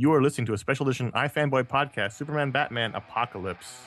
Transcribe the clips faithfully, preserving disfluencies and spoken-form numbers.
You are listening to a special edition iFanboy podcast, Superman/Batman: Apocalypse.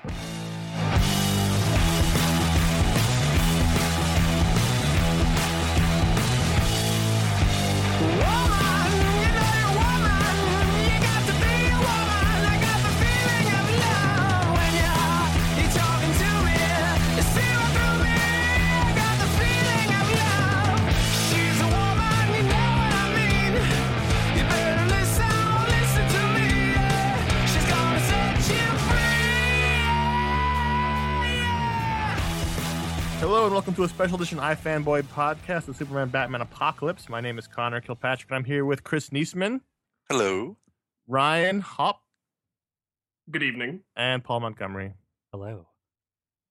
Hello and welcome to a special edition iFanboy podcast with Superman Batman Apocalypse. My name is Conor Kilpatrick and I'm here with Chris Neseman. Hello. Ryan Haupt. Good evening. And Paul Montgomery. Hello.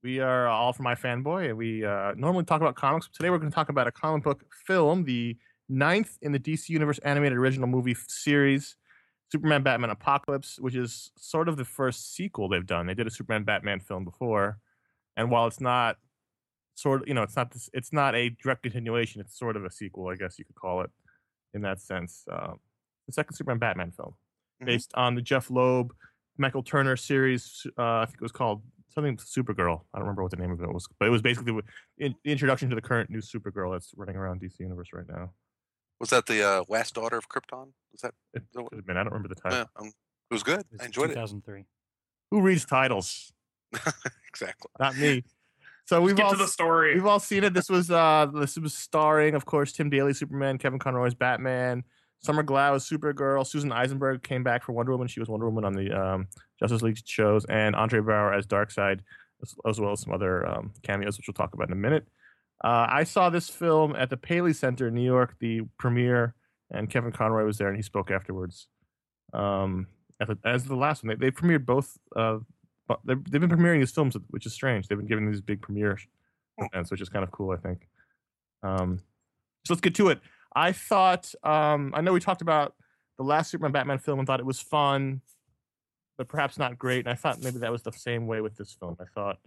We are all from iFanboy and we uh, normally talk about comics, but today we're going to talk about a comic book film, the ninth in the D C Universe animated original movie series, Superman Batman Apocalypse, which is sort of the first sequel they've done. They did a Superman Batman film before, and while it's not Sort of, you know, it's not this, it's not a direct continuation. It's sort of a sequel, I guess you could call it, in that sense. Um, the second Superman Batman film, mm-hmm. based on the Jeff Loeb, Michael Turner series. Uh, I think it was called something Supergirl. I don't remember what the name of it was, but it was basically the introduction to the current new Supergirl that's running around D C Universe right now. Was that the uh, Last Daughter of Krypton? Was that? It could have been. I don't remember the title. Yeah, um, it was good. It was I enjoyed two thousand three. It. two thousand three. Who reads titles? Exactly. Not me. So we've all, to the story. we've all seen it. This was uh, this was starring, of course, Tim Daly, Superman, Kevin Conroy's Batman, Summer Glau was Supergirl, Susan Eisenberg came back for Wonder Woman. She was Wonder Woman on the um, Justice League shows, and Andre Braugher as Darkseid, as, as well as some other um, cameos, which we'll talk about in a minute. Uh, I saw this film at the Paley Center in New York, the premiere, and Kevin Conroy was there, and he spoke afterwards. Um, as, the, as the last one, they, they premiered both. Uh, They've been premiering these films, which is strange. They've been giving these big premiere events, which is kind of cool, I think. Um, so let's get to it. I thought, um, I know we talked about the last Superman Batman film and thought it was fun, but perhaps not great. And I thought maybe that was the same way with this film. I thought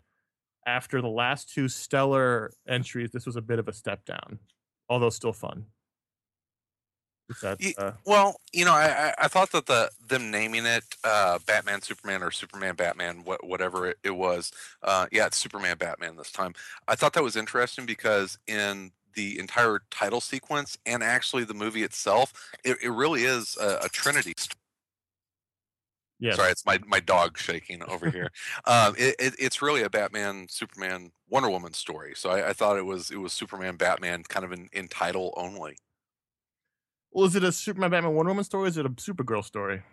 after the last two stellar entries, this was a bit of a step down, although still fun. That, uh... Well, you know, I, I thought that the them naming it uh, Batman Superman or Superman Batman, what, whatever it, it was, uh, yeah, it's Superman Batman this time. I thought that was interesting because in the entire title sequence and actually the movie itself, it, it really is a, a Trinity story. Yes. Sorry, it's my, my dog shaking over here. um, it, it, it's really a Batman, Superman, Wonder Woman story. So I, I thought it was it was Superman Batman kind of in, in title only. Well, is it a Superman, Batman, Wonder Woman story? Or is it a Supergirl story?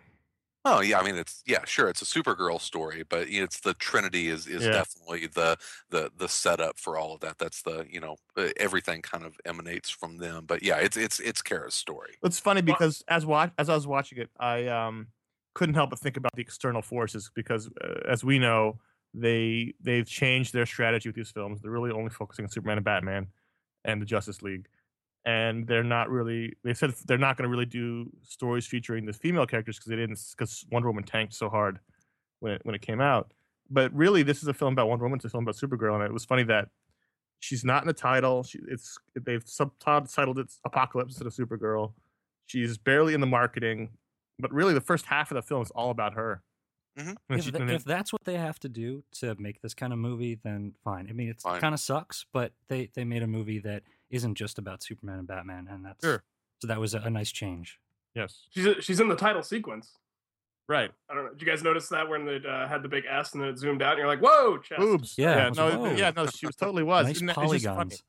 Oh yeah, I mean it's yeah, sure, it's a Supergirl story, but it's the Trinity is, is yeah. definitely the the the setup for all of that. That's the you know everything kind of emanates from them. But yeah, it's it's it's Kara's story. It's funny because as watch as I was watching it, I um couldn't help but think about the external forces because uh, as we know, they they've changed their strategy with these films. They're really only focusing on Superman and Batman and the Justice League. And they're not really. They said they're not going to really do stories featuring the female characters because they didn't. Because Wonder Woman tanked so hard when it, when it came out. But really, this is a film about Wonder Woman. It's a film about Supergirl, and it was funny that she's not in the title. She, it's they've subtitled it Apocalypse instead of Supergirl. She's barely in the marketing, but really the first half of the film is all about her. Mm-hmm. If, the, if that's what they have to do to make this kind of movie, then fine. I mean, it kind of sucks, but they they made a movie that isn't just about Superman and Batman, and that's sure. So that was a, a nice change. Yes, she's a, she's in the title sequence, right? I don't know. Did you guys notice that when they uh, had the big S and then it zoomed out, and you're like, "Whoa, chest." Boobs! Yeah, yeah, no, whoa. yeah, no, she was totally was nice that, polygons.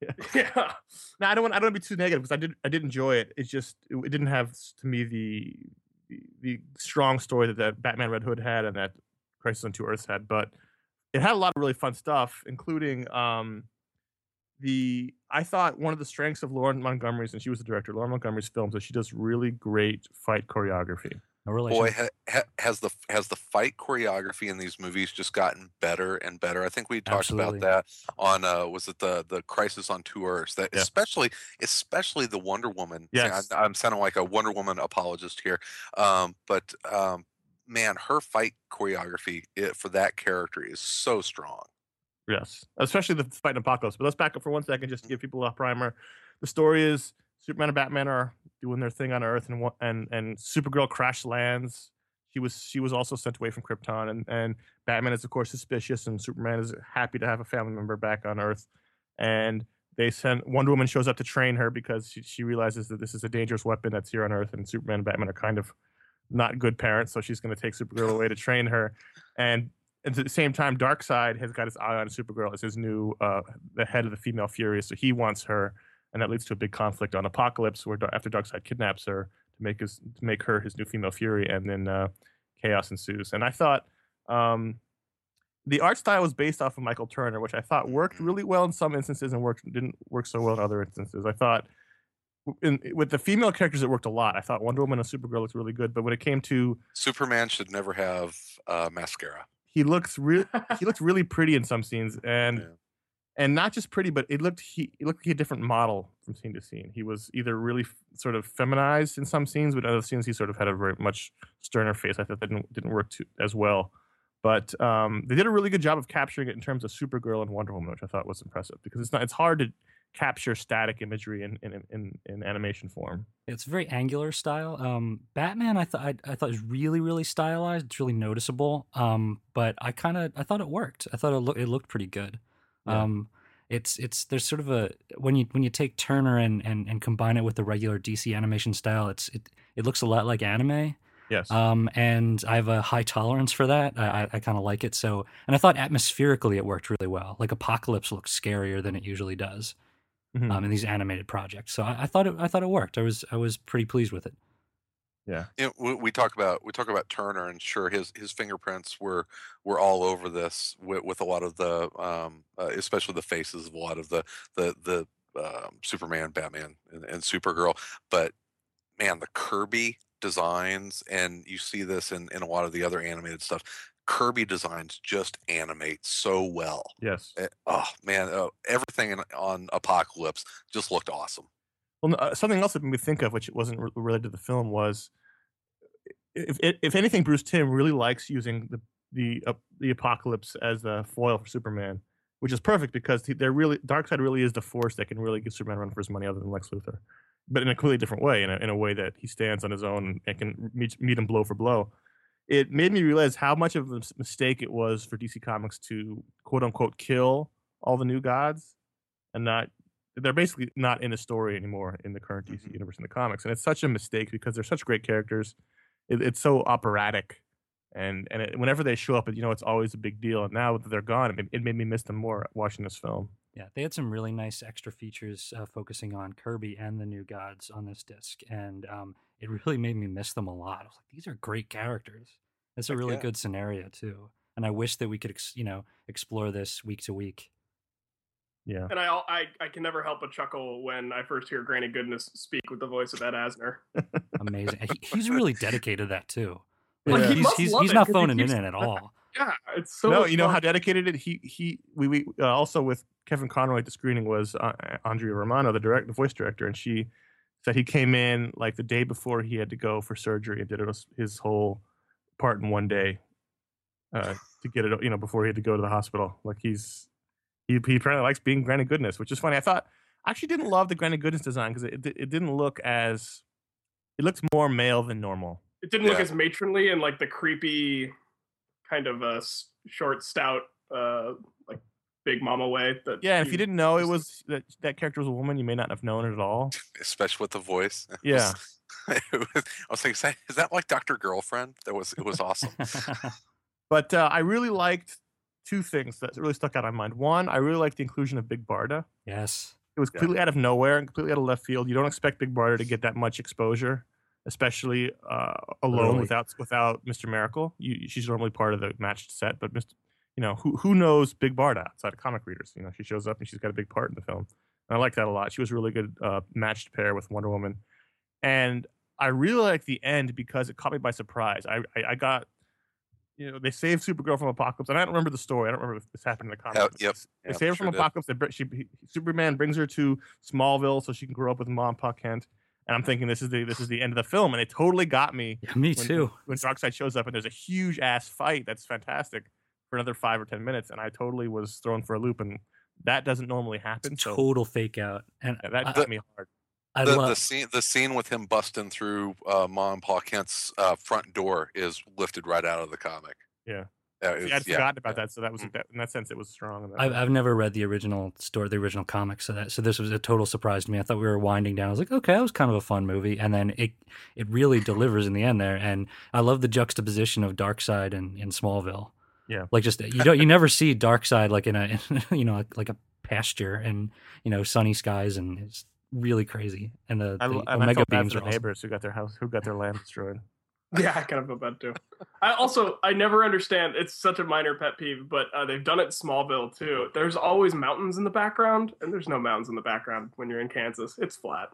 Yeah. yeah. No, I don't want. I don't want to be too negative because I did. I did enjoy it. It's just it, it didn't have to me the, the the strong story that that Batman Red Hood had and that Crisis on Two Earths had, but it had a lot of really fun stuff, including. Um, The I thought one of the strengths of Lauren Montgomery's, and she was the director, Lauren Montgomery's films, that she does really great fight choreography. No relation. Boy, ha, ha, has the has the fight choreography in these movies just gotten better and better? I think we talked Absolutely. about that on uh, was it the the Crisis on Two Earths? That yeah. especially especially the Wonder Woman. Yes. I, I'm sounding like a Wonder Woman apologist here, um, but um, man, her fight choreography it, for that character is so strong. Yes, especially the fight in Apocalypse. But let's back up for one second just to give people a primer. The story is Superman and Batman are doing their thing on Earth, and and and Supergirl crash lands. She was she was also sent away from Krypton, and and Batman is of course suspicious, and Superman is happy to have a family member back on Earth, and they send Wonder Woman shows up to train her because she, she realizes that this is a dangerous weapon that's here on Earth, and Superman and Batman are kind of not good parents, so she's going to take Supergirl away to train her, and at the same time, Darkseid has got his eye on Supergirl as his new uh, the head of the Female Furies, so he wants her, and that leads to a big conflict on Apocalypse, where after Darkseid kidnaps her. Make his make her his new Female Fury, and then uh, chaos ensues. And I thought um, the art style was based off of Michael Turner, which I thought worked really well in some instances and worked didn't work so well in other instances. I thought in, with the female characters it worked a lot. I thought Wonder Woman and Supergirl looked really good, but when it came to Superman, should never have uh, mascara. He looks real. He looked really pretty in some scenes, and yeah. and not just pretty, but it looked he it looked like a different model. From scene to scene, he was either really f- sort of feminized in some scenes, but other scenes he sort of had a very much sterner face. I thought that didn't, didn't work too, as well, but um, they did a really good job of capturing it in terms of Supergirl and Wonder Woman, which I thought was impressive because it's not it's hard to capture static imagery in in, in, in animation form. It's a very angular style. Um, Batman, I thought I, I thought was really really stylized. It's really noticeable. Um, but I kind of I thought it worked. I thought it, lo- it looked pretty good. Yeah. Um, It's it's there's sort of a when you when you take Turner and, and, and combine it with the regular D C animation style, it's it, it looks a lot like anime. Yes. Um, and I have a high tolerance for that. I, I kind of like it. So, and I thought atmospherically it worked really well. Like Apocalypse looks scarier than it usually does, mm-hmm. um, in these animated projects. So I, I thought it I thought it worked. I was I was pretty pleased with it. Yeah. You know, we talk about we talk about Turner, and sure, his his fingerprints were were all over this with, with a lot of the, um, uh, especially the faces of a lot of the the the um, Superman, Batman, and, and Supergirl. But man, the Kirby designs, and you see this in, in a lot of the other animated stuff. Kirby designs just animate so well. Yes. It, oh man, oh, everything in, on Apocalypse just looked awesome. Well, uh, something else that made me think of, which wasn't re- related to the film, was if if anything, Bruce Timm really likes using the the uh, the Apocalypse as a foil for Superman, which is perfect because they're really Darkseid really is the force that can really give Superman a run for his money, other than Lex Luthor, but in a completely different way, in a in a way that he stands on his own and can meet, meet him blow for blow. It made me realize how much of a mistake it was for D C Comics to quote unquote kill all the New Gods and not. They're basically not in the story anymore in the current D C mm-hmm. universe in the comics, and it's such a mistake because they're such great characters. It, it's so operatic, and and it, whenever they show up, you know, it's always a big deal. And now that they're gone, it made, it made me miss them more watching this film. Yeah, they had some really nice extra features uh, focusing on Kirby and the New Gods on this disc, and um, it really made me miss them a lot. I was like, these are great characters. That's a really yeah. good scenario too, and I wish that we could, ex- you know, explore this week to week. Yeah, and I, I I can never help but chuckle when I first hear Granny Goodness speak with the voice of Ed Asner. Amazing. He, he's really dedicated to that too. Like, yeah. He's he must he's, love he's it, not phoning in at all. Yeah, it's so. No, you fun. know how dedicated it. He he. We we uh, also with Kevin Conroy at the screening was uh, Andrea Romano, the direct the voice director, and she said he came in like the day before he had to go for surgery and did it, his whole part in one day uh, to get it. You know, before he had to go to the hospital. Like he's. He, he apparently likes being Granny Goodness, which is funny. I thought I actually didn't love the Granny Goodness design because it, it it didn't look as it looked more male than normal. It didn't yeah. look as matronly and like the creepy kind of a short, stout, uh, like big mama way. That yeah, and if you didn't know it was that that character was a woman, you may not have known it at all. Especially with the voice. Yeah, was, was, I was like, is that, is that like Doctor Girlfriend? That was it was awesome. But uh, I really liked. Two things that really stuck out in my mind. One, I really liked the inclusion of Big Barda. Yes. It was completely yeah. out of nowhere and completely out of left field. You don't expect Big Barda to get that much exposure, especially uh, alone really? without without Mister Miracle. You, she's normally part of the matched set, but Mister you know, who who knows Big Barda outside of comic readers? You know, she shows up and she's got a big part in the film. And I like that a lot. She was a really good uh, matched pair with Wonder Woman. And I really liked the end because it caught me by surprise. I I, I got You know, they saved Supergirl from Apocalypse, and I don't remember the story. I don't remember if this happened in the comics. Oh, yep, they yep, save her sure from Apocalypse. They, she, he, Superman brings her to Smallville so she can grow up with Mom, Pa, Kent. And I'm thinking this is the this is the end of the film, and it totally got me. Yeah, me when, too. When Darkseid shows up and there's a huge ass fight that's fantastic for another five or ten minutes, and I totally was thrown for a loop, and that doesn't normally happen. It's so total fake out, and yeah, that I, got me hard. I the, love the scene. The scene with him busting through uh, Mom and Pa Kent's uh, front door is lifted right out of the comic. Yeah, uh, See, I'd yeah, forgotten about yeah. that. So that was mm-hmm. that, in that sense, it was strong. I've, I've never read the original story, the original comic. So that so this was a total surprise to me. I thought we were winding down. I was like, okay, that was kind of a fun movie, and then it it really delivers in the end there. And I love the juxtaposition of Darkseid and, and Smallville. Yeah, like just you don't you never see Darkseid like in a in, you know like, like a pasture and you know sunny skies and. It's, really crazy, and the, the I, and Omega I beams are awesome. Neighbors who got their house, who got their land destroyed. Yeah, I kind of feel bad too. I also I never understand. It's such a minor pet peeve, but uh, they've done it in Smallville too. There's always mountains in the background, and there's no mountains in the background when you're in Kansas. It's flat.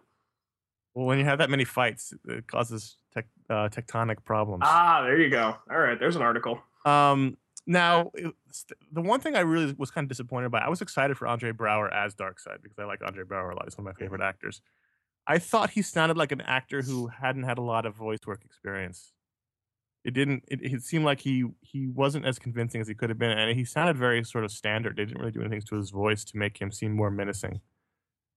Well, when you have that many fights, it causes tec- uh, tectonic problems. Ah, there you go. All right, there's an article. Um, now it, the one thing I really was kind of disappointed by, I was excited for Andre Braugher as Darkseid because I like Andre Braugher a lot. He's one of my favorite actors. I thought he sounded like an actor who hadn't had a lot of voice work experience. It didn't. It, it seemed like he he wasn't as convincing as he could have been, and he sounded very sort of standard. They didn't really do anything to his voice to make him seem more menacing.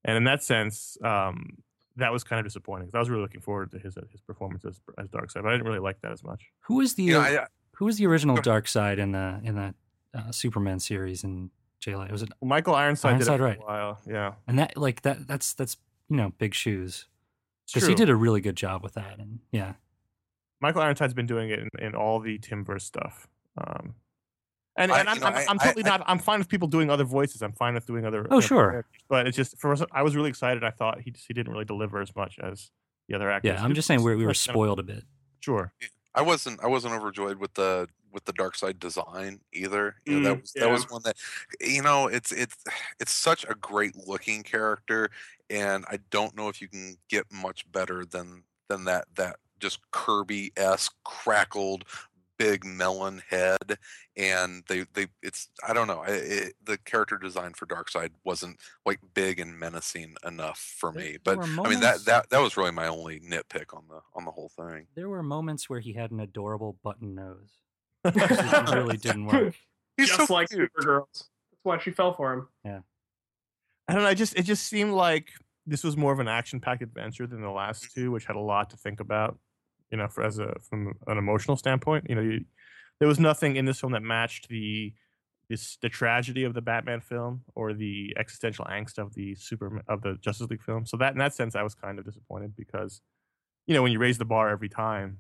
And in that sense, um, that was kind of disappointing because I was really looking forward to his his performance as, as Darkseid, but I didn't really like that as much. Who is the you know, I, I, who is the original Darkseid in the in that? Uh, Superman series and J-Light. Was it Michael Ironside? Ironside did it for a while. Right. Yeah, and that like that that's that's you know big shoes because he did a really good job with that. And yeah, Michael Ironside's been doing it in, in all the Timverse stuff. Um, and I, and I'm, know, I'm, I, I'm totally I, not. I, I'm fine with people doing other voices. I'm fine with doing other. Oh other sure, characters. But it's just for us. I was really excited. I thought he just, he didn't really deliver as much as the other actors. Yeah, I'm just saying we we were spoiled a bit. Sure. I wasn't. I wasn't overjoyed with the with the Darkseid design either. You know, that was yeah. that was one that, you know, it's it's it's such a great looking character, and I don't know if you can get much better than than that that just Kirby-esque crackled big melon head. And they they it's I don't know. It, it, the character design for Darkseid wasn't like big and menacing enough for me. But moments, I mean that, that that was really my only nitpick on the on the whole thing. There were moments where he had an adorable button nose. It really didn't work. He's just so like cute. Supergirl. That's why she fell for him. Yeah. I don't know. I just it just seemed like this was more of an action-packed adventure than the last two, which had a lot to think about. You know, for, as a from an emotional standpoint, you know, you, there was nothing in this film that matched the this the tragedy of the Batman film or the existential angst of the Superman of the Justice League film. So that in that sense, I was kind of disappointed because, you know, when you raise the bar every time.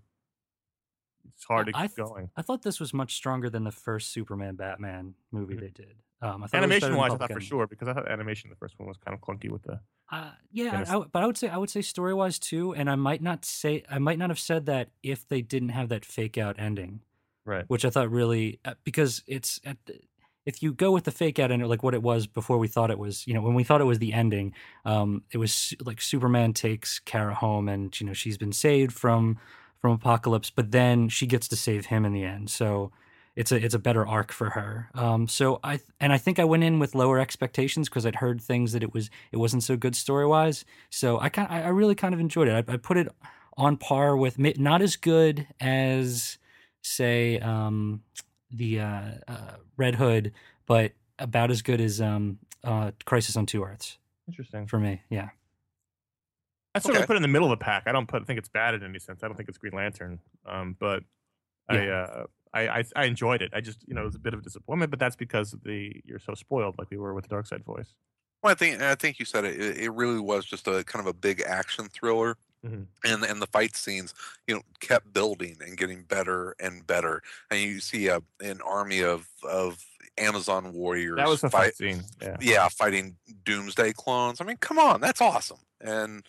It's hard to keep I th- going. I thought this was much stronger than the first Superman-Batman movie mm-hmm. they did. Um, I Animation-wise, I thought for sure, because I thought animation the first one was kind of clunky with the. Uh, yeah, I, I, but I would say I would say story-wise too, and I might not say I might not have said that if they didn't have that fake-out ending, right? Which I thought really because it's at the, if you go with the fake-out ending, like what it was before we thought it was, you know, when we thought it was the ending, um, it was like Superman takes Kara home, and you know she's been saved from. From Apocalypse, but then she gets to save him in the end. So it's a it's a better arc for her. Um, so I and I think I went in with lower expectations because I'd heard things that it was it wasn't so good story wise. So I kind I really kind of enjoyed it. I, I put it on par with not as good as say um, the uh, uh, Red Hood, but about as good as um, uh, Crisis on Two Earths. Interesting for me, yeah. I sort okay. of put it in the middle of the pack. I don't put, think it's bad in any sense. I don't think it's Green Lantern, um, but yeah. I, uh, I, I I enjoyed it. I just, you know, it was a bit of a disappointment, but that's because of the you're so spoiled, like we were with the Darkseid voice. Well, I think I think you said it. It really was just a kind of a big action thriller, mm-hmm. and and the fight scenes, you know, kept building and getting better and better, and you see a an army of of. Amazon warriors that was a fight scene. Yeah. yeah, fighting Doomsday clones. I mean, come on, that's awesome. And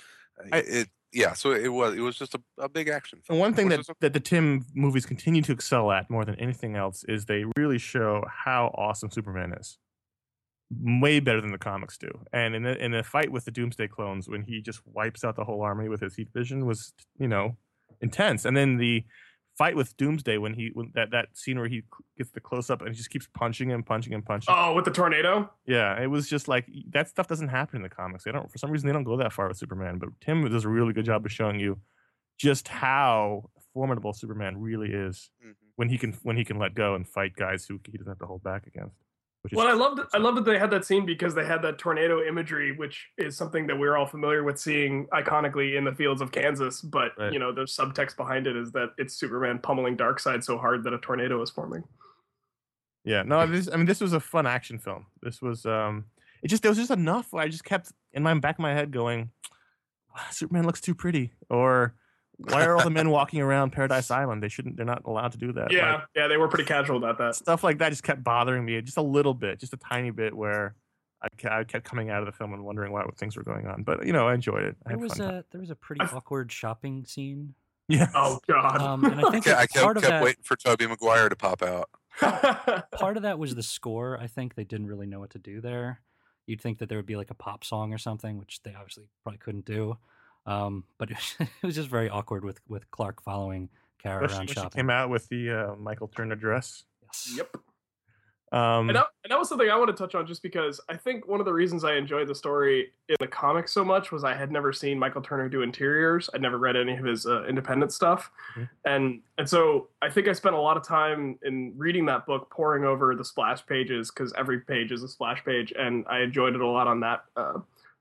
I, it, yeah, so it was it was just a, a big action film. And one thing that, a- that the Tim movies continue to excel at more than anything else is they really show how awesome Superman is. Way better than the comics do. And in the, in the fight with the Doomsday clones, when he just wipes out the whole army with his heat vision was, you know, intense. And then the fight with Doomsday when he when that, that scene where he gets the close up and he just keeps punching him, punching him, punching. Oh, with the tornado? Yeah, it was just like that stuff doesn't happen in the comics. They don't for some reason they don't go that far with Superman. But Tim does a really good job of showing you just how formidable Superman really is mm-hmm. when he can when he can let go and fight guys who he doesn't have to hold back against. Which well, is I loved I loved that they had that scene because they had that tornado imagery, which is something that we're all familiar with seeing iconically in the fields of Kansas. But, right. you know, the subtext behind it is that it's Superman pummeling Darkseid so hard that a tornado is forming. Yeah, no, this, I mean, this was a fun action film. This was, um, it just, there was just enough where I just kept in my back of my head going, wow, Superman looks too pretty. Or, why are all the men walking around Paradise Island? They shouldn't, they're not allowed to do that. Yeah. Like, yeah. They were pretty casual about that. Stuff like that just kept bothering me just a little bit, just a tiny bit where I kept coming out of the film and wondering why things were going on. But, you know, I enjoyed it. I there was a, there was a pretty I, awkward shopping scene. Yeah. Oh God. Um, and I think yeah, I kept, part of kept that, waiting for Tobey Maguire to pop out. Part of that was the score. I think they didn't really know what to do there. You'd think that there would be like a pop song or something, which they obviously probably couldn't do. Um, but it was just very awkward with, with Clark following Kara around shopping. She came out with the uh, Michael Turner dress. Yes. Yep. Um, and, that, and that was something I want to touch on just because I think one of the reasons I enjoyed the story in the comics so much was I had never seen Michael Turner do interiors. I'd never read any of his uh, independent stuff. Mm-hmm. And and so I think I spent a lot of time in reading that book poring over the splash pages because every page is a splash page. And I enjoyed it a lot on that uh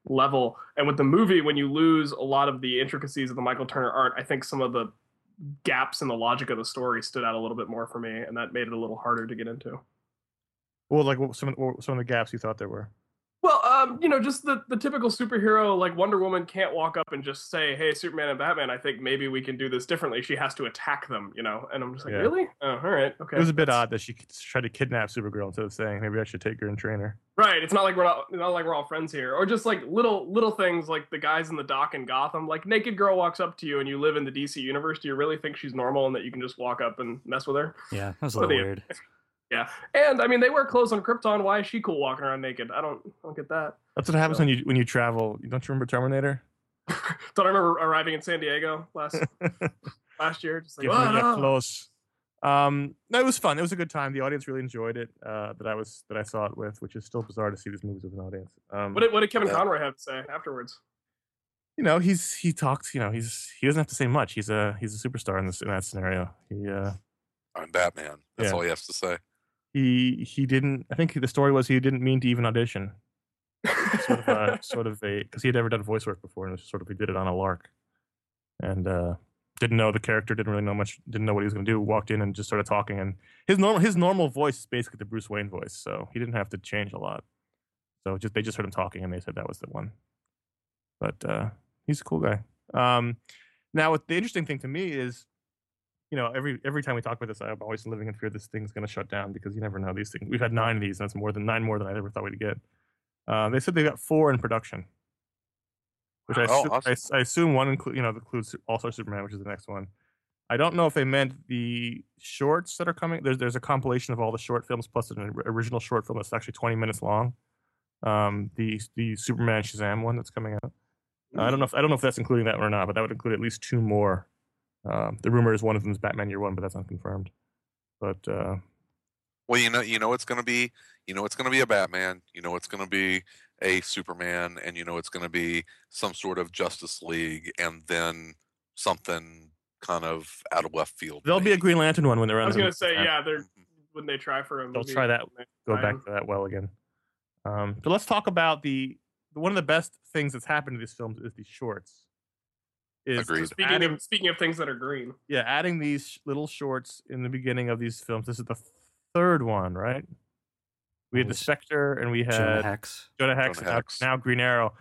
level. And with the movie, when you lose a lot of the intricacies of the Michael Turner art, I think some of the gaps in the logic of the story stood out a little bit more for me, and that made it a little harder to get into. Well, like what, some, what, some of the gaps you thought there were? Well, um, you know, just the, the typical superhero, like Wonder Woman can't walk up and just say, hey, Superman and Batman, I think maybe we can do this differently. She has to attack them, you know? And I'm just like, yeah. Really? Oh, all right. Okay. It was a bit odd that she tried to kidnap Supergirl instead of saying, maybe I should take her and train her. Right. It's not like we're all, not like we're all friends here. Or just like little little things like the guys in the dock in Gotham, like naked girl walks up to you and you live in the D C universe. Do you really think she's normal and that you can just walk up and mess with her? Yeah, that was a little weird. Yeah, and I mean they wear clothes on Krypton. Why is she cool walking around naked? I don't, I don't get that. That's what happens so. when you when you travel. Don't you remember Terminator? Don't I remember arriving in San Diego last last year? Just like, oh, no. Close. Um, no, it was fun. It was a good time. The audience really enjoyed it. Uh, that I was that I saw it with, which is still bizarre to see these movies with an audience. Um, what did what did Kevin yeah. Conroy have to say afterwards? You know, he's he talks. You know, he's he doesn't have to say much. He's a he's a superstar in this in that scenario. He uh, I'm Batman. That's yeah. all he has to say. He he didn't. I think the story was he didn't mean to even audition. Sort of a, sort of a because he had never done voice work before, and it was sort of he did it on a lark, and uh, didn't know the character, didn't really know much, didn't know what he was going to do. Walked in and just started talking, and his normal his normal voice is basically the Bruce Wayne voice, so he didn't have to change a lot. So just they just heard him talking, and they said that was the one. But uh, he's a cool guy. Um, now, what the interesting thing to me is. You know, every every time we talk about this, I'm always living in fear this thing's going to shut down because you never know these things. We've had nine of these, and that's more than nine more than I ever thought we'd get. Uh, they said they got four in production, which oh, I, assume, awesome. I, I assume one include you know includes All-Star Superman, which is the next one. I don't know if they meant the shorts that are coming. There's there's a compilation of all the short films plus an original short film that's actually twenty minutes long. Um, the the Superman Shazam one that's coming out. Mm-hmm. I don't know if I don't know if that's including that one or not, but that would include at least two more. Um, the rumor is one of them is Batman Year One, but that's not confirmed. But uh, well, you know, you know it's going to be, you know, it's going to be a Batman. You know, it's going to be a Superman, and you know, it's going to be some sort of Justice League, and then something kind of out of left field. There'll maybe. be a Green Lantern one when they're. I was going to say, yeah, they're when they try for a movie. They'll try that. Go time. back to that well again. Um, but let's talk about the, the one of the best things that's happened to these films is these shorts. Is Agreed. Speaking, adding, of, speaking of things that are green. Yeah, adding these little shorts in the beginning of these films. This is the third one, right? We had the Spectre and we had Jonah Hex, Jonah Hex, Jonah Hex. Now, now Green Arrow.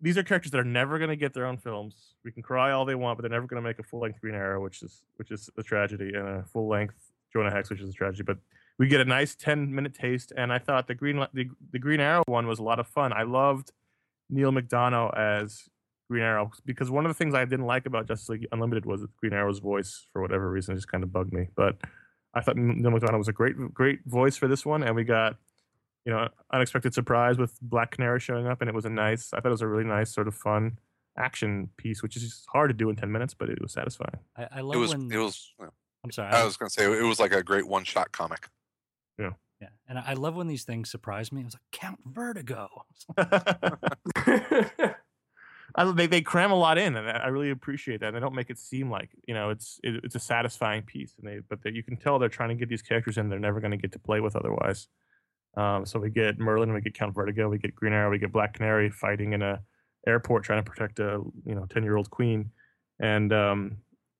These are characters that are never going to get their own films. We can cry all they want, but they're never going to make a full-length Green Arrow, which is which is a tragedy, and a full-length Jonah Hex, which is a tragedy. But we get a nice ten-minute taste, and I thought the Green the, the Green Arrow one was a lot of fun. I loved Neal McDonough as Green Arrow, because one of the things I didn't like about Justice League Unlimited was Green Arrow's voice, for whatever reason, just kind of bugged me. But I thought Neal McDonough was a great, great voice for this one, and we got, you know, unexpected surprise with Black Canary showing up, and it was a nice, I thought it was a really nice sort of fun action piece, which is just hard to do in ten minutes, but it was satisfying. I, I love it was, when... It was, I'm sorry. I was going to say, it was like a great one-shot comic. Yeah. Yeah, and I love when these things surprise me. I was like, Count Vertigo! I, they they cram a lot in, and I really appreciate that. And they don't make it seem like you know it's it, it's a satisfying piece, and they but they, you can tell they're trying to get these characters in they're never going to get to play with otherwise. Um, so we get Merlin, we get Count Vertigo, we get Green Arrow, we get Black Canary fighting in a airport trying to protect a you know ten-year-old queen, and um,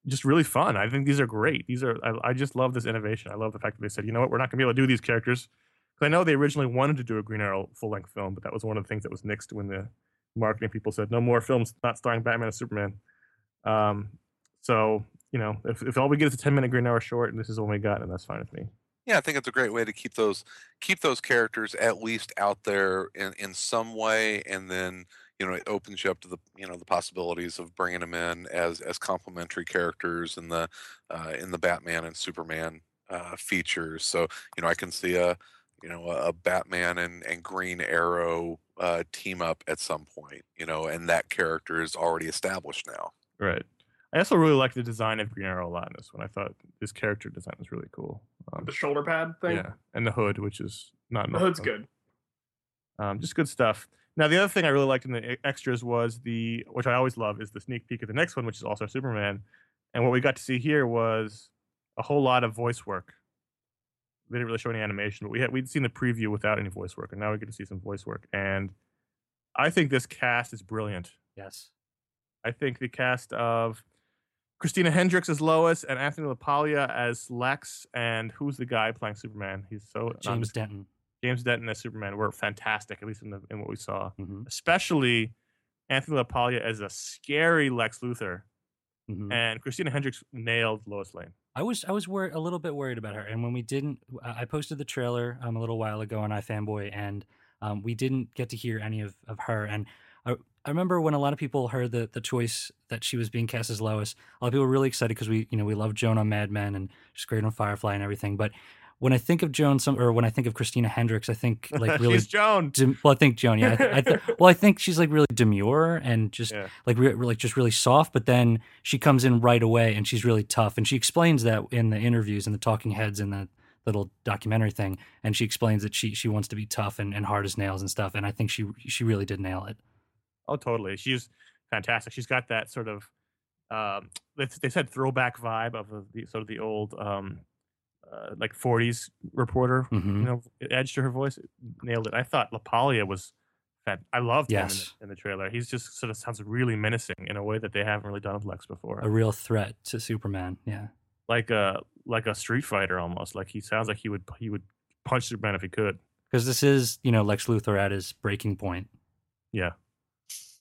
just really fun. I think these are great. These are I, I just love this innovation. I love the fact that they said, you know what, we're not going to be able to do these characters, because I know they originally wanted to do a Green Arrow full-length film, but that was one of the things that was nixed when the marketing people said no more films not starring Batman and Superman. Um, so you know, if if all we get is a ten-minute Green Arrow short, and this is what we got, and that's fine with me. Yeah, I think it's a great way to keep those keep those characters at least out there in, in some way, and then you know it opens you up to the you know the possibilities of bringing them in as as complementary characters in the uh, in the Batman and Superman uh, features. So you know I can see a you know a Batman and, and Green Arrow uh, team up at some point, you know, and that character is already established now. Right. I also really like the design of Green Arrow a lot in this one. I thought his character design was really cool. Um, the shoulder pad thing? Yeah, and the hood, which is not... The hood's good. Um, just good stuff. Now, the other thing I really liked in the extras was the... Which I always love is the sneak peek of the next one, which is All-Star Superman. And what we got to see here was a whole lot of voice work. They didn't really show any animation, but we had, we'd seen the preview without any voice work, and now we get to see some voice work. And I think this cast is brilliant. Yes. I think the cast of... Christina Hendricks as Lois and Anthony LaPaglia as Lex, and who's the guy playing Superman? He's so James um, Denton. James Denton as Superman were fantastic, at least in the in what we saw. Mm-hmm. Especially Anthony LaPaglia as a scary Lex Luthor, mm-hmm. and Christina Hendricks nailed Lois Lane. I was I was worried, a little bit worried about her, and when we didn't, I posted the trailer um, a little while ago on iFanboy, and um, we didn't get to hear any of of her and. I, I remember when a lot of people heard the, the choice that she was being cast as Lois, a lot of people were really excited because we, you know, we love Joan on Mad Men and she's great on Firefly and everything. But when I think of Joan, some or when I think of Christina Hendricks, I think like really she's Joan. Dem- well, I think Joan, yeah. I th- I th- well, I think she's like really demure and just yeah. like re- like just really soft. But then she comes in right away and she's really tough, and she explains that in the interviews and the talking heads and the little documentary thing. And she explains that she she wants to be tough and, and hard as nails and stuff. And I think she she really did nail it. Oh, totally. She's fantastic. She's got that sort of, um, they, they said throwback vibe of the sort of the old, um, uh, like forties reporter, mm-hmm. you know, edge to her voice. Nailed it. I thought LaPaglia was, I loved yes. him in the, in the trailer. He's just sort of sounds really menacing in a way that they haven't really done with Lex before. A real threat to Superman. Yeah. Like a, like a street fighter almost. Like he sounds like he would, he would punch Superman if he could. Because this is, you know, Lex Luthor at his breaking point. Yeah.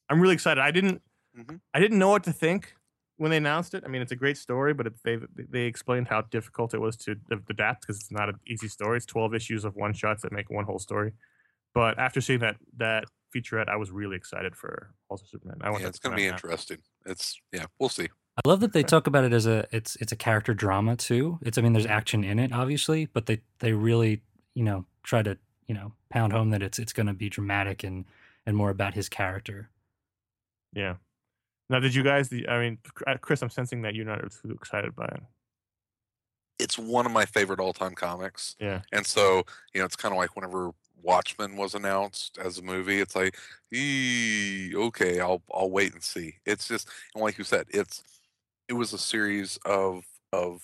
I'm really excited. I didn't, mm-hmm. I didn't know what to think when they announced it. I mean, it's a great story, but it, they they explained how difficult it was to adapt because it's not an easy story. It's twelve issues of one shots that make one whole story. But after seeing that that featurette, I was really excited for All-Star Superman. I want yeah, it's going to be interesting. Now. It's yeah, we'll see. I love that they talk about it as a it's it's a character drama too. It's I mean, there's action in it obviously, but they they really you know try to you know pound home that it's it's going to be dramatic and and more about his character. Yeah. Now, did you guys, I mean, Chris, I'm sensing that you're not too excited by it. It's one of my favorite all-time comics. Yeah. And so, you know, it's kind of like whenever Watchmen was announced as a movie, it's like, ee, okay, I'll I'll wait and see. It's just, and like you said, it's it was a series of of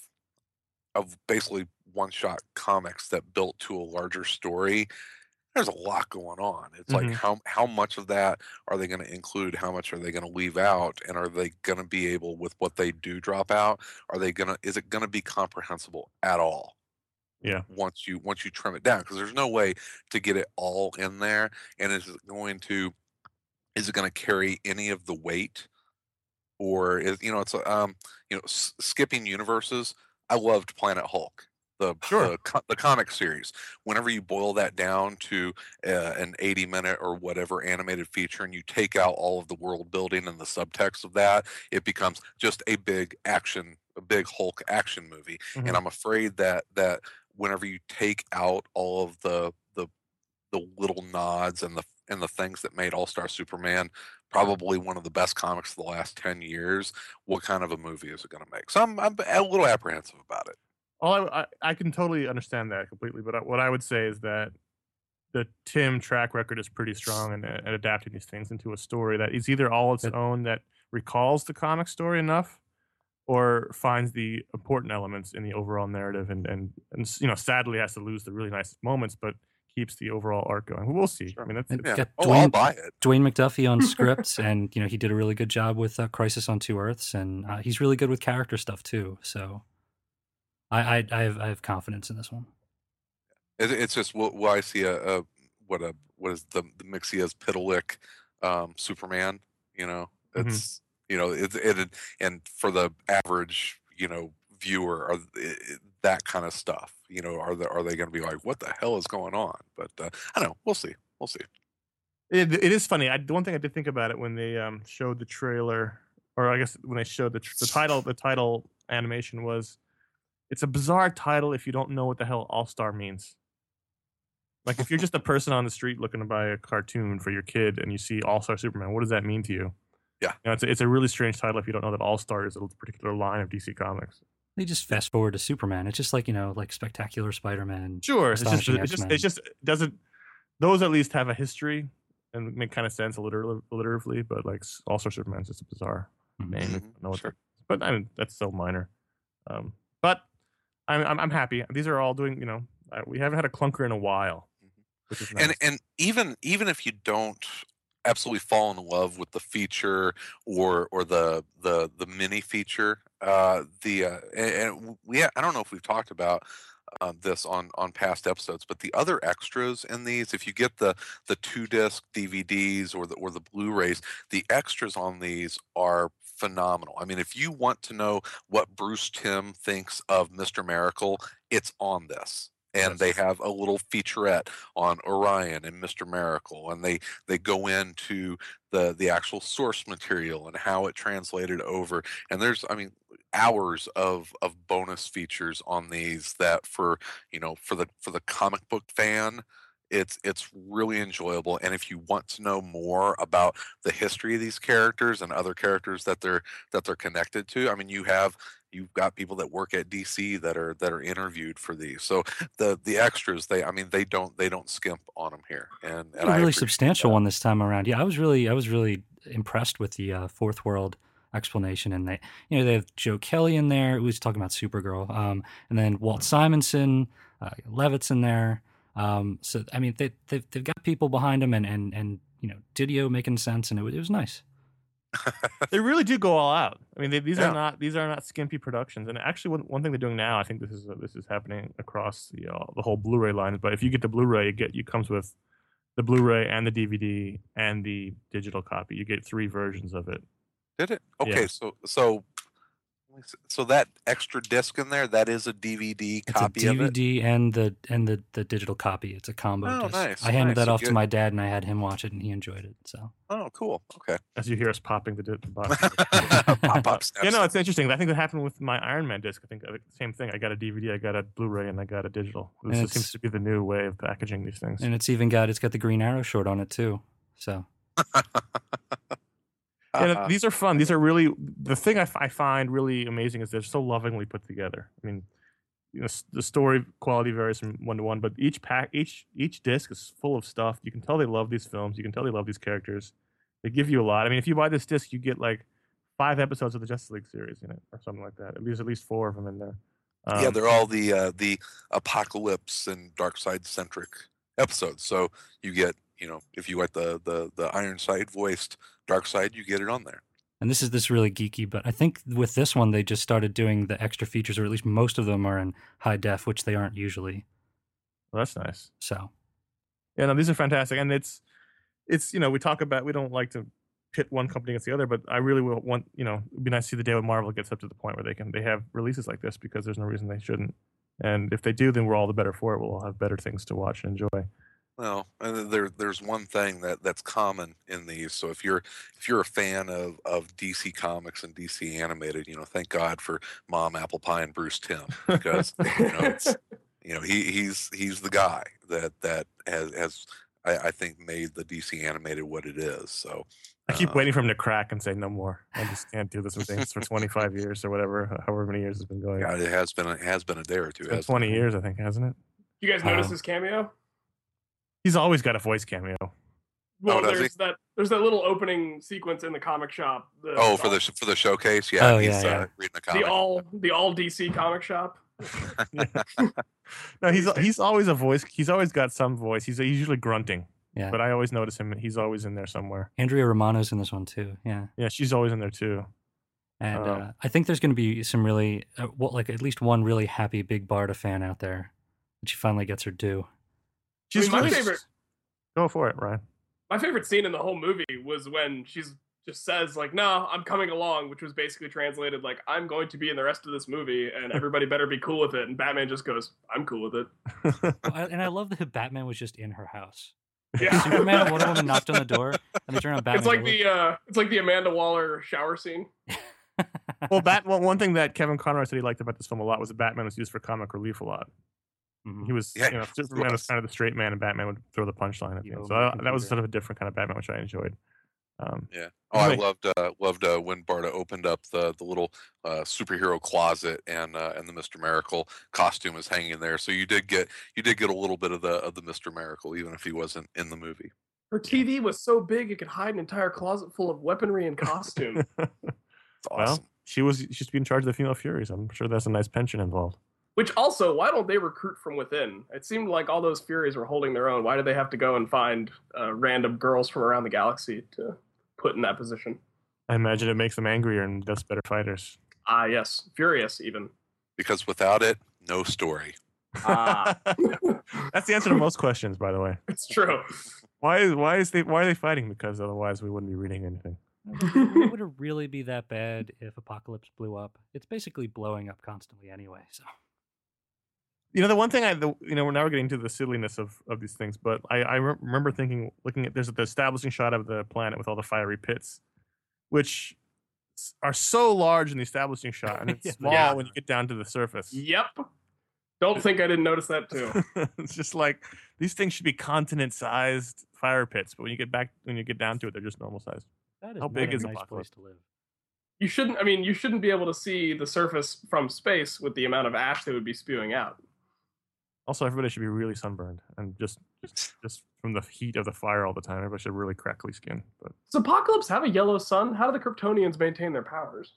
of basically one-shot comics that built to a larger story. There's a lot going on. It's mm-hmm. like how how much of that are they going to include? How much are they going to leave out? And are they going to be able, with what they do drop out, are they going to? Is it going to be comprehensible at all? Yeah. Once you once you trim it down, because there's no way to get it all in there. And is it going to? Is it going to carry any of the weight? Or is you know it's um you know s- skipping universes. I loved Planet Hulk. The, sure. the, co- the comic series, whenever you boil that down to uh, an eighty minute or whatever animated feature and you take out all of the world building and the subtext of that, it becomes just a big action, a big Hulk action movie. Mm-hmm. And I'm afraid that that whenever you take out all of the the the little nods and the and the things that made All-Star Superman probably one of the best comics of the last ten years, what kind of a movie is it going to make? So I'm, I'm a little apprehensive about it. All I, I, I can totally understand that completely, but I, what I would say is that the Tim track record is pretty strong in, in adapting these things into a story that is either all its own that recalls the comic story enough or finds the important elements in the overall narrative and, and, and you know, sadly has to lose the really nice moments, but keeps the overall arc going. We'll see. Sure. I mean, that's and yeah. Oh, Dwayne, I'll buy it. Dwayne McDuffie on scripts, and you know he did a really good job with uh, Crisis on Two Earths, and uh, he's really good with character stuff too. So, I I, I, have, I have confidence in this one. It, it's just will, will I see a, a what a what is the the Mixia's Pitalik um, Superman? You know, it's mm-hmm. you know it, it and for the average you know viewer are it, that kind of stuff. You know, are they, are they going to be like, what the hell is going on? But uh, I don't know. We'll see. We'll see. It, it is funny. I, the one thing I did think about it when they um, showed the trailer, or I guess when they showed the, tr- the title, the title animation was, it's a bizarre title if you don't know what the hell All-Star means. Like if you're just a person on the street looking to buy a cartoon for your kid and you see All-Star Superman, what does that mean to you? Yeah. You know, it's, a, it's a really strange title if you don't know that All-Star is a particular line of D C Comics. They just fast forward to Superman. It's just like, you know, like Spectacular Spider-Man. Sure. It's just, it just, it just doesn't, those at least have a history and make kind of sense alliter- alliteratively, but like All-Star Superman's just a bizarre mm-hmm. name. I don't know sure. But I mean, that's so minor. Um, but I'm, I'm I'm happy. These are all doing, you know, uh, we haven't had a clunker in a while. Mm-hmm. Which is nice. And and even even if you don't absolutely fall in love with the feature or or the the the mini feature. Uh, the uh, and, and we I don't know if we've talked about uh, this on on past episodes, but the other extras in these, if you get the the two disc D V Ds or the or the Blu-rays, the extras on these are phenomenal. I mean, if you want to know what Bruce Timm thinks of Mister Miracle, it's on this. And they have a little featurette on Orion and Mister Miracle, and they, they go into the the actual source material and how it translated over. And there's, I mean, hours of, of bonus features on these that for you know for the for the comic book fan, it's it's really enjoyable. And if you want to know more about the history of these characters and other characters that they're that they're connected to, I mean, you have. You've got people that work at D C that are that are interviewed for these. So the the extras, they I mean they don't they don't skimp on them here. And, and a really I substantial that. one this time around. Yeah, I was really I was really impressed with the uh, Fourth World explanation, and they you know they have Joe Kelly in there who's talking about Supergirl, um, and then Walt Simonson, uh, Levitt's in there. Um, so I mean they they've, they've got people behind them, and and and you know Didio making sense, and it, it was nice. They really do go all out. I mean, they, these yeah. are not these are not skimpy productions. And actually, one, one thing they're doing now, I think this is uh, this is happening across the uh, the whole Blu-ray line. But if you get the Blu-ray, it get you comes with the Blu-ray and the D V D and the digital copy. You get three versions of it. Did it? Okay, yeah. so so so that extra disc in there, that is a D V D it's copy. A D V D of D V D and the and the, the digital copy. It's a combo. Oh, disc. nice! I handed nice. that off Good. to my dad, and I had him watch it, and he enjoyed it. So. Oh, cool. Okay. As you hear us popping the, the box. Pop up. Yeah, no, it's interesting. I think that happened with my Iron Man disc. I think the same thing. I got a D V D, I got a Blu-ray, and I got a digital. This seems to be the new way of packaging these things. And it's even got it's got the Green Arrow short on it too. So. Uh-huh. Yeah, these are fun. These are really the thing I, f- I find really amazing is they're so lovingly put together. I mean, you know, the story quality varies from one to one, but each pack, each each disc is full of stuff. You can tell they love these films. You can tell they love these characters. They give you a lot. I mean, if you buy this disc, you get like five episodes of the Justice League series in it, or something like that. There's at least four of them in there. Um, yeah, they're all the uh, the Apocalypse and Darkseid centric episodes. So you get. You know, if you like the the the Ironside voiced Darkseid, you get it on there. And this is this really geeky, but I think with this one they just started doing the extra features, or at least most of them are in high def, which they aren't usually. Well, that's nice. So, yeah, no, these are fantastic, and it's it's you know we talk about we don't like to pit one company against the other, but I really will want you know it'd be nice to see the day when Marvel gets up to the point where they can they have releases like this because there's no reason they shouldn't, and if they do, then we're all the better for it. We'll all have better things to watch and enjoy. Well, there, there's one thing that, that's common in these. So if you're if you're a fan of, of D C Comics and D C Animated, you know, thank God for Mom Apple Pie and Bruce Timm, because you know, it's, you know he, he's he's the guy that that has, has I, I think made the D C Animated what it is. So I keep uh, waiting for him to crack and say no more. I just can't do this with things for twenty-five years or whatever, however many years it's been going. Yeah, it has been it has been a day or two. It's been twenty it? years, I think, hasn't it? You guys notice um, his cameo? He's always got a voice cameo. Well, oh, there's that there's that little opening sequence in the comic shop. The, oh, for the for the showcase, yeah. Oh, he's yeah, yeah. Uh, reading the comic. The all the all D C comic shop. No, he's he's always a voice. He's always got some voice. He's, he's usually grunting. Yeah. But I always notice him. He's always in there somewhere. Andrea Romano's in this one too. Yeah. Yeah, she's always in there too. And um, uh, I think there's going to be some really, uh, well, like at least one really happy Big Barda fan out there. She finally gets her due. She's I mean, my favorite. Go for it, Ryan. My favorite scene in the whole movie was when she's just says like, "No, I'm coming along," which was basically translated like, "I'm going to be in the rest of this movie, and everybody better be cool with it." And Batman just goes, "I'm cool with it." And I love that Batman was just in her house. Yeah. Superman and Wonder Woman knocked on the door, and they turn on Batman. It's like the uh, it's like the Amanda Waller shower scene. Well, Bat. Well, one thing that Kevin Conroy said he liked about this film a lot was that Batman was used for comic relief a lot. He was, yeah, you know, Superman was kind of the straight man, and Batman would throw the punchline at him. So I, that was sort of a different kind of Batman, which I enjoyed. Um, yeah. Oh, anyway. I loved uh, loved uh, when Barda opened up the the little uh, superhero closet, and uh, and the Mister Miracle costume was hanging there. So you did get you did get a little bit of the of the Mister Miracle, even if he wasn't in the movie. Her T V was so big it could hide an entire closet full of weaponry and costume. It's awesome. Well, she was she should be in charge of the Female Furies. I'm sure that's a nice pension involved. Which also, why don't they recruit from within? It seemed like all those Furies were holding their own. Why do they have to go and find uh, random girls from around the galaxy to put in that position? I imagine it makes them angrier and thus better fighters. Ah, yes. Furious, even. Because without it, no story. Ah. That's the answer to most questions, by the way. It's true. Why is why is they why are they fighting? Because otherwise we wouldn't be reading anything. Would it really be that bad if Apocalypse blew up? It's basically blowing up constantly anyway, so... You know, the one thing I, the, you know, we're now getting to the silliness of, of these things, but I, I re- remember thinking, looking at, there's the establishing shot of the planet with all the fiery pits, which are so large in the establishing shot, and it's yeah. small when you get down to the surface. Yep. Don't think I didn't notice that, too. It's just like, these things should be continent-sized fire pits, but when you get back, when you get down to it, they're just normal-sized. That is How big is a nice place to live. You shouldn't, I mean, you shouldn't be able to see the surface from space with the amount of ash they would be spewing out. Also, everybody should be really sunburned and just, just just from the heat of the fire all the time. Everybody should have really crackly skin. But does Apocalypse have a yellow sun? How do the Kryptonians maintain their powers?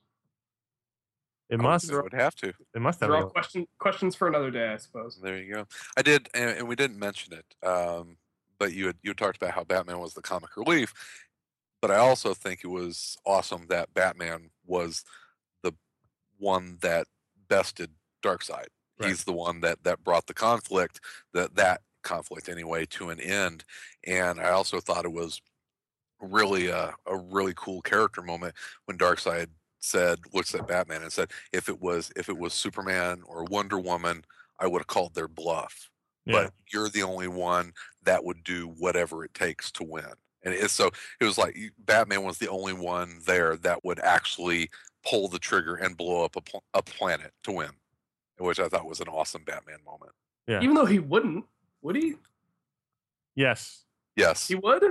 It must. It would have to. It must have. They're all question, questions for another day, I suppose. There you go. I did, and, and we didn't mention it, um, but you had, you had talked about how Batman was the comic relief, but I also think it was awesome that Batman was the one that bested Darkseid. Right. He's the one that, that brought the conflict, that that conflict anyway, to an end. And I also thought it was really a, a really cool character moment when Darkseid said, looks at Batman and said, if it was if it was Superman or Wonder Woman, I would have called their bluff. Yeah. But you're the only one that would do whatever it takes to win. And it, so it was like Batman was the only one there that would actually pull the trigger and blow up a, pl- a planet to win. Which I thought was an awesome Batman moment. Yeah. Even though he wouldn't, would he? Yes. Yes. He would?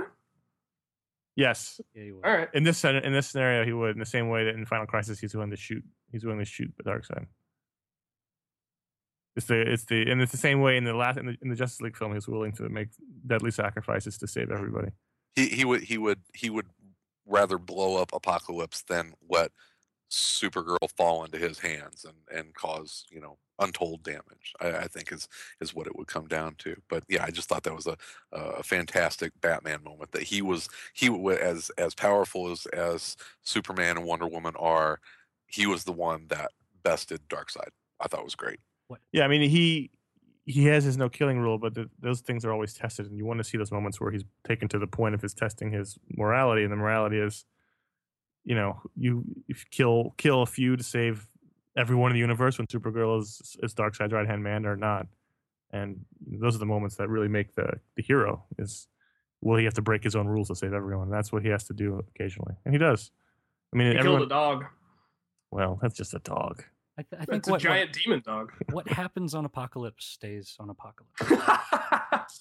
Yes. Yeah, he would. All right. In this in this scenario, he would. In the same way that in Final Crisis, he's willing to shoot. He's willing to shoot the Darkseid. It's the it's the and it's the same way in the last in the, in the Justice League film, he was willing to make deadly sacrifices to save everybody. He he would he would he would rather blow up Apocalypse than let Supergirl fall into his hands and, and cause, you know, untold damage. I, I think is is what it would come down to. But yeah, I just thought that was a a fantastic Batman moment that he was he was as as powerful as as Superman and Wonder Woman are. He was the one that bested Darkseid. I thought it was great. Yeah, I mean he he has his no killing rule, but the, those things are always tested, and you want to see those moments where he's taken to the point of his testing his morality, and the morality is, you know, you kill kill a few to save everyone in the universe when Supergirl is, is Darkseid's right-hand man or not. And those are the moments that really make the, the hero is, will he have to break his own rules to save everyone? And that's what he has to do occasionally. And he does. I mean, he everyone, killed a dog. Well, that's just a dog. I, th- I think it's what, a giant what, demon dog. What happens on Apocalypse stays on Apocalypse.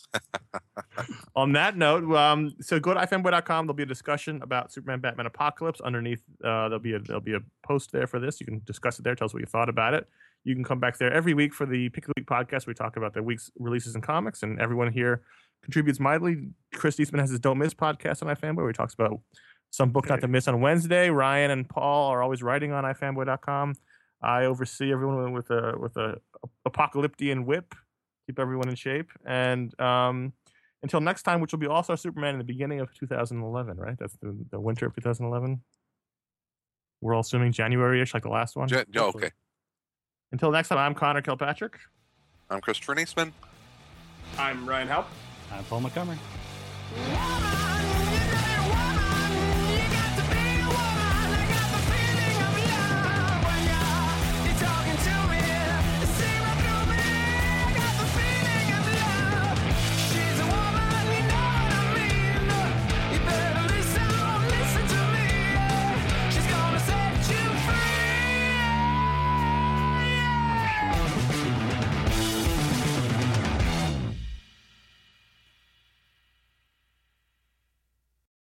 On that note, um, so go to i fanboy dot com. There'll be a discussion about Superman, Batman, Apocalypse. Underneath, uh, there'll be a there'll be a post there for this. You can discuss it there. Tell us what you thought about it. You can come back there every week for the Pick of the Week podcast. We talk about the week's releases in comics, and everyone here contributes mightily. Chris Neseman has his Don't Miss podcast on iFanboy, where he talks about some book okay. not to miss on Wednesday. Ryan and Paul are always writing on i fanboy dot com. I oversee everyone with a with a apocalyptian whip, keep everyone in shape, and um, until next time, which will be All-Star Superman in the beginning of two thousand eleven, right? That's the, the winter of two thousand eleven. We're all assuming January-ish, like the last one. Ja- oh, okay. Until next time, I'm Conor Kilpatrick. I'm Chris Neseman. I'm Ryan Haupt. I'm Paul Montgomery.